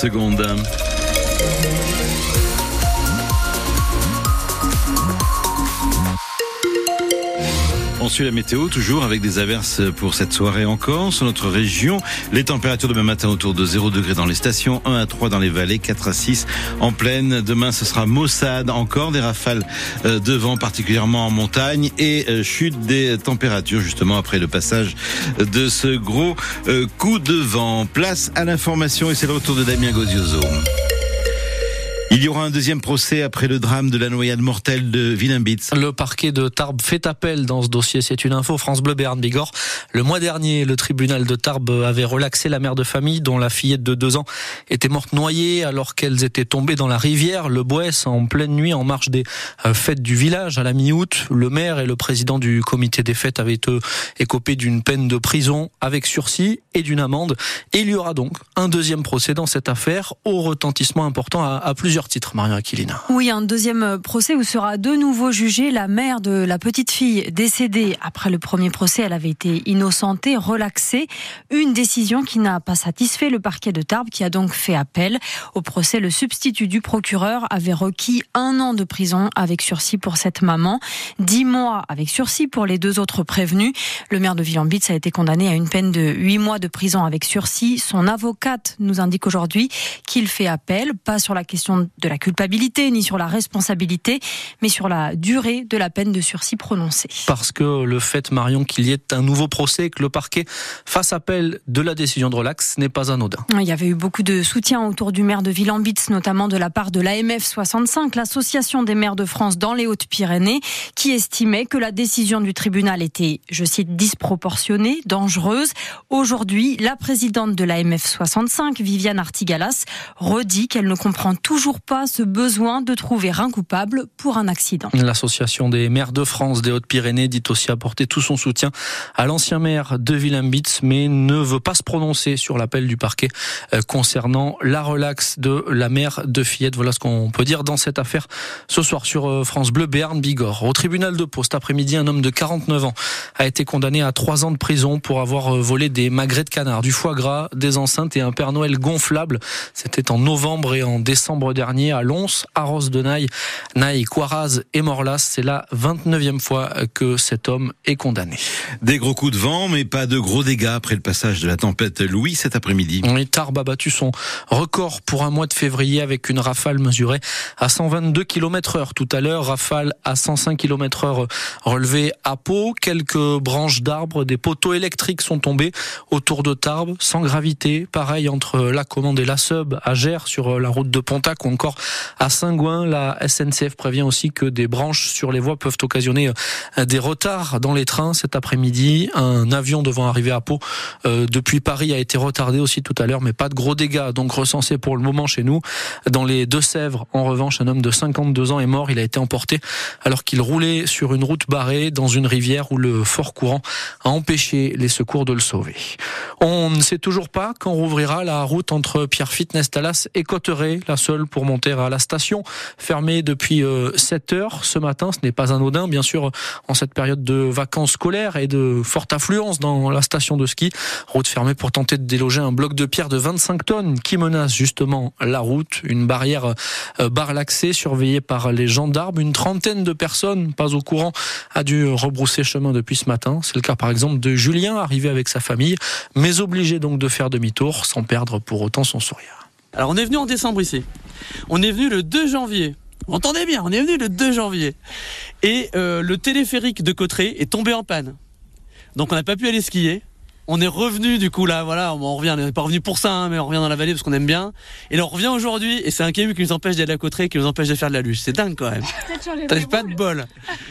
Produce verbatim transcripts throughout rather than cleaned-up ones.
secondes. On suit la météo, toujours avec des averses pour cette soirée encore. Sur notre région, les températures demain matin autour de zéro degré dans les stations, un à trois dans les vallées, quatre à six en plaine. Demain, ce sera maussade encore, des rafales de vent particulièrement en montagne et chute des températures justement après le passage de ce gros coup de vent. Place à l'information et c'est le retour de Damien Gaudioso. Il y aura un deuxième procès après le drame de la noyade mortelle de Villain-Bitz. Le parquet de Tarbes fait appel dans ce dossier. C'est une info France Bleu Béarn-Bigorre. Le mois dernier, le tribunal de Tarbes avait relaxé la mère de famille dont la fillette de deux ans était morte noyée alors qu'elles étaient tombées dans la rivière Leboës en pleine nuit en marge des fêtes du village à la mi-août. Le maire et le président du comité des fêtes avaient eux écopé d'une peine de prison avec sursis et d'une amende. Et il y aura donc un deuxième procès dans cette affaire au retentissement important à, à plusieurs titre, Marion Aquilina. Oui, un deuxième procès où sera de nouveau jugée la mère de la petite fille décédée. Après le premier procès, elle avait été innocentée, relaxée. Une décision qui n'a pas satisfait le parquet de Tarbes, qui a donc fait appel. Au procès, le substitut du procureur avait requis un an de prison avec sursis pour cette maman, dix mois avec sursis pour les deux autres prévenus. Le maire de Villain-Bitz a été condamné à une peine de huit mois de prison avec sursis. Son avocate nous indique aujourd'hui qu'il fait appel, pas sur la question de de la culpabilité, ni sur la responsabilité, mais sur la durée de la peine de sursis prononcée. Parce que le fait, Marion, qu'il y ait un nouveau procès et que le parquet fasse appel de la décision de relax n'est pas anodin. Il y avait eu beaucoup de soutien autour du maire de Villain-Bitz, notamment de la part de l'A M F soixante-cinq, l'association des maires de France dans les Hautes-Pyrénées, qui estimait que la décision du tribunal était, je cite, disproportionnée, dangereuse. Aujourd'hui, la présidente de l'A M F soixante-cinq, Viviane Artigalas, redit qu'elle ne comprend toujours pas ce besoin de trouver un coupable pour un accident. L'association des maires de France des Hautes-Pyrénées dit aussi apporter tout son soutien à l'ancien maire de Villain-Bitz, mais ne veut pas se prononcer sur l'appel du parquet concernant la relaxe de la mère de fillette. Voilà ce qu'on peut dire dans cette affaire ce soir sur France Bleu Béarn-Bigorre. Au tribunal de Pau, cet après-midi, un homme de quarante-neuf ans a été condamné à trois ans de prison pour avoir volé des magrets de canard, du foie gras, des enceintes et un Père Noël gonflable. C'était en novembre et en décembre dernier à Lons, Arros de Naï, Naï, Coaraz et Morlas. C'est la vingt-neuvième fois que cet homme est condamné. Des gros coups de vent, mais pas de gros dégâts après le passage de la tempête Louis cet après-midi. Tarbes a battu son record pour un mois de février avec une rafale mesurée à cent vingt-deux kilomètres heure. Tout à l'heure, rafale à cent cinq kilomètres heure relevée à Pau. Quelques branches d'arbres, des poteaux électriques sont tombés autour de Tarbes, sans gravité. Pareil entre Lacommande et Lasseube à Gers sur la route de Pontac, on encore à Saint-Gouin. La S N C F prévient aussi que des branches sur les voies peuvent occasionner des retards dans les trains cet après-midi. Un avion devant arriver à Pau euh, depuis Paris a été retardé aussi tout à l'heure, mais pas de gros dégâts donc recensés pour le moment chez nous. Dans les Deux-Sèvres, en revanche, un homme de cinquante-deux ans est mort. Il a été emporté alors qu'il roulait sur une route barrée dans une rivière où le fort courant a empêché les secours de le sauver. On ne sait toujours pas quand rouvrira la route entre Pierre-Fitness Thalas et Cauterets, la seule pour monter à la station, fermée depuis sept heures ce matin. Ce n'est pas anodin, bien sûr, en cette période de vacances scolaires et de forte affluence dans la station de ski. Route fermée pour tenter de déloger un bloc de pierre de vingt-cinq tonnes qui menace justement la route. Une barrière barre l'accès, surveillée par les gendarmes. Une trentaine de personnes, pas au courant, a dû rebrousser chemin depuis ce matin. C'est le cas par exemple de Julien, arrivé avec sa famille, mais obligé donc de faire demi-tour sans perdre pour autant son sourire. Alors on est venu en décembre ici. On est venu le deux janvier. Vous entendez bien, on est venu le deux janvier. Et euh, le téléphérique de Cauterets est tombé en panne. Donc on n'a pas pu aller skier. On est revenu du coup là, voilà, on revient, on n'est pas revenu pour ça, hein, mais on revient dans la vallée parce qu'on aime bien. Et là on revient aujourd'hui et c'est un caillou qui nous empêche d'aller à Cauterets, qui nous empêche de faire de la luge. C'est dingue quand même. T'as pas de bol.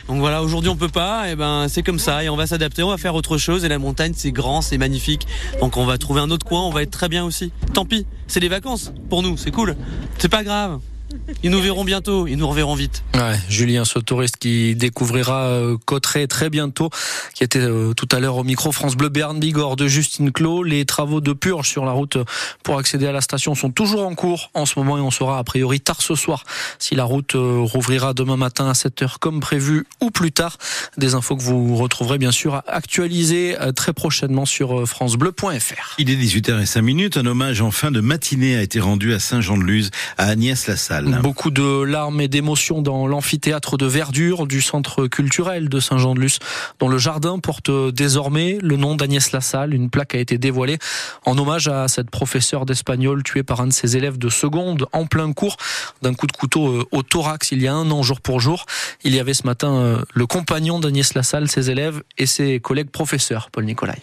Donc voilà, aujourd'hui on peut pas, et ben c'est comme ça, et on va s'adapter, on va faire autre chose. Et la montagne c'est grand, c'est magnifique. Donc on va trouver un autre coin, on va être très bien aussi. Tant pis, c'est les vacances pour nous, c'est cool. C'est pas grave. Ils nous verront bientôt, ils nous reverront vite. Ouais, Julien, ce touriste qui découvrira euh, Cauterets très bientôt, qui était euh, tout à l'heure au micro France Bleu Béarn-Bigorre de Justine Clos. Les travaux de purge sur la route pour accéder à la station sont toujours en cours en ce moment et on saura a priori tard ce soir si la route euh, rouvrira demain matin à sept heures comme prévu ou plus tard. Des infos que vous retrouverez bien sûr actualisées euh, très prochainement sur euh, francebleu point f r. Il est dix-huit heures zéro cinq, un hommage en fin de matinée a été rendu à Saint-Jean-de-Luz à Agnès Lassalle. Beaucoup de larmes et d'émotions dans l'amphithéâtre de verdure du centre culturel de Saint-Jean-de-Luz, dont le jardin porte désormais le nom d'Agnès Lassalle. Une plaque a été dévoilée en hommage à cette professeure d'espagnol tuée par un de ses élèves de seconde en plein cours d'un coup de couteau au thorax il y a un an jour pour jour. Il y avait ce matin le compagnon d'Agnès Lassalle, ses élèves et ses collègues professeurs, Paul Nicolai.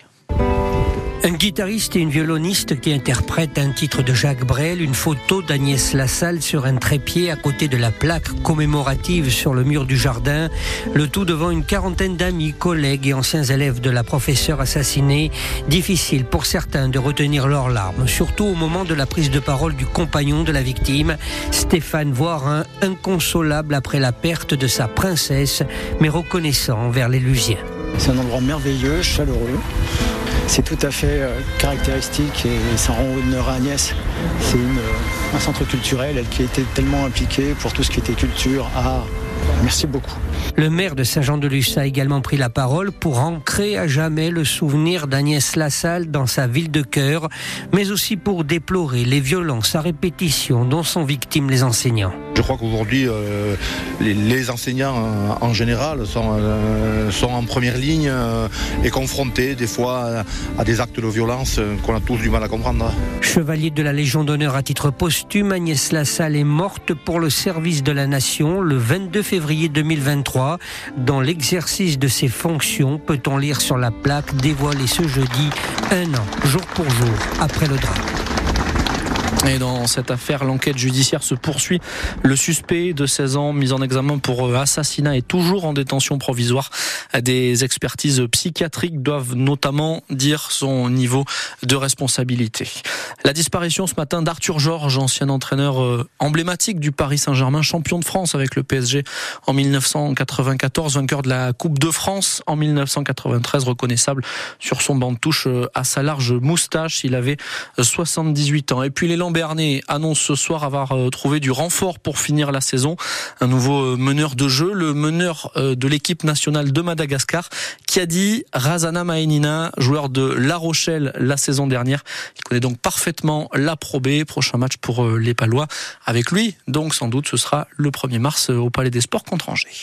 Un guitariste et une violoniste qui interprètent un titre de Jacques Brel, une photo d'Agnès Lassalle sur un trépied à côté de la plaque commémorative sur le mur du jardin, le tout devant une quarantaine d'amis, collègues et anciens élèves de la professeure assassinée. Difficile pour certains de retenir leurs larmes, surtout au moment de la prise de parole du compagnon de la victime, Stéphane Voirin, inconsolable après la perte de sa princesse, mais reconnaissant envers les Lusiens. C'est un endroit merveilleux, chaleureux. C'est tout à fait euh, caractéristique et ça rend honneur à Agnès. C'est une, euh, un centre culturel, elle qui a été tellement impliquée pour tout ce qui était culture, art. Merci beaucoup. Le maire de Saint-Jean-de-Luz a également pris la parole pour ancrer à jamais le souvenir d'Agnès Lassalle dans sa ville de cœur, mais aussi pour déplorer les violences à répétition dont sont victimes les enseignants. Je crois qu'aujourd'hui, euh, les, les enseignants euh, en général sont, euh, sont en première ligne euh, et confrontés des fois euh, à des actes de violence euh, qu'on a tous du mal à comprendre. Chevalier de la Légion d'honneur à titre posthume, Agnès Lassalle est morte pour le service de la nation le vingt-deux février deux mille vingt-trois. Dans l'exercice de ses fonctions, peut-on lire sur la plaque dévoilée ce jeudi, un an, jour pour jour, après le drame. Et dans cette affaire, l'enquête judiciaire se poursuit. Le suspect de seize ans, mis en examen pour assassinat, est toujours en détention provisoire. Des expertises psychiatriques doivent notamment dire son niveau de responsabilité. La disparition ce matin d'Arthur Georges, ancien entraîneur emblématique du Paris Saint-Germain, champion de France avec le P S G en mille neuf cent quatre-vingt-quatorze, vainqueur de la Coupe de France en mille neuf cent quatre-vingt-treize, reconnaissable sur son banc de touche à sa large moustache. Il avait soixante-dix-huit ans. Et puis l'élan Bernet annonce ce soir avoir trouvé du renfort pour finir la saison. Un nouveau meneur de jeu, le meneur de l'équipe nationale de Madagascar, Kady Razana Mahenina, joueur de La Rochelle la saison dernière. Il connaît donc parfaitement la Pro B. Prochain match pour les Palois avec lui. Donc sans doute ce sera le premier mars au Palais des Sports contre Angers.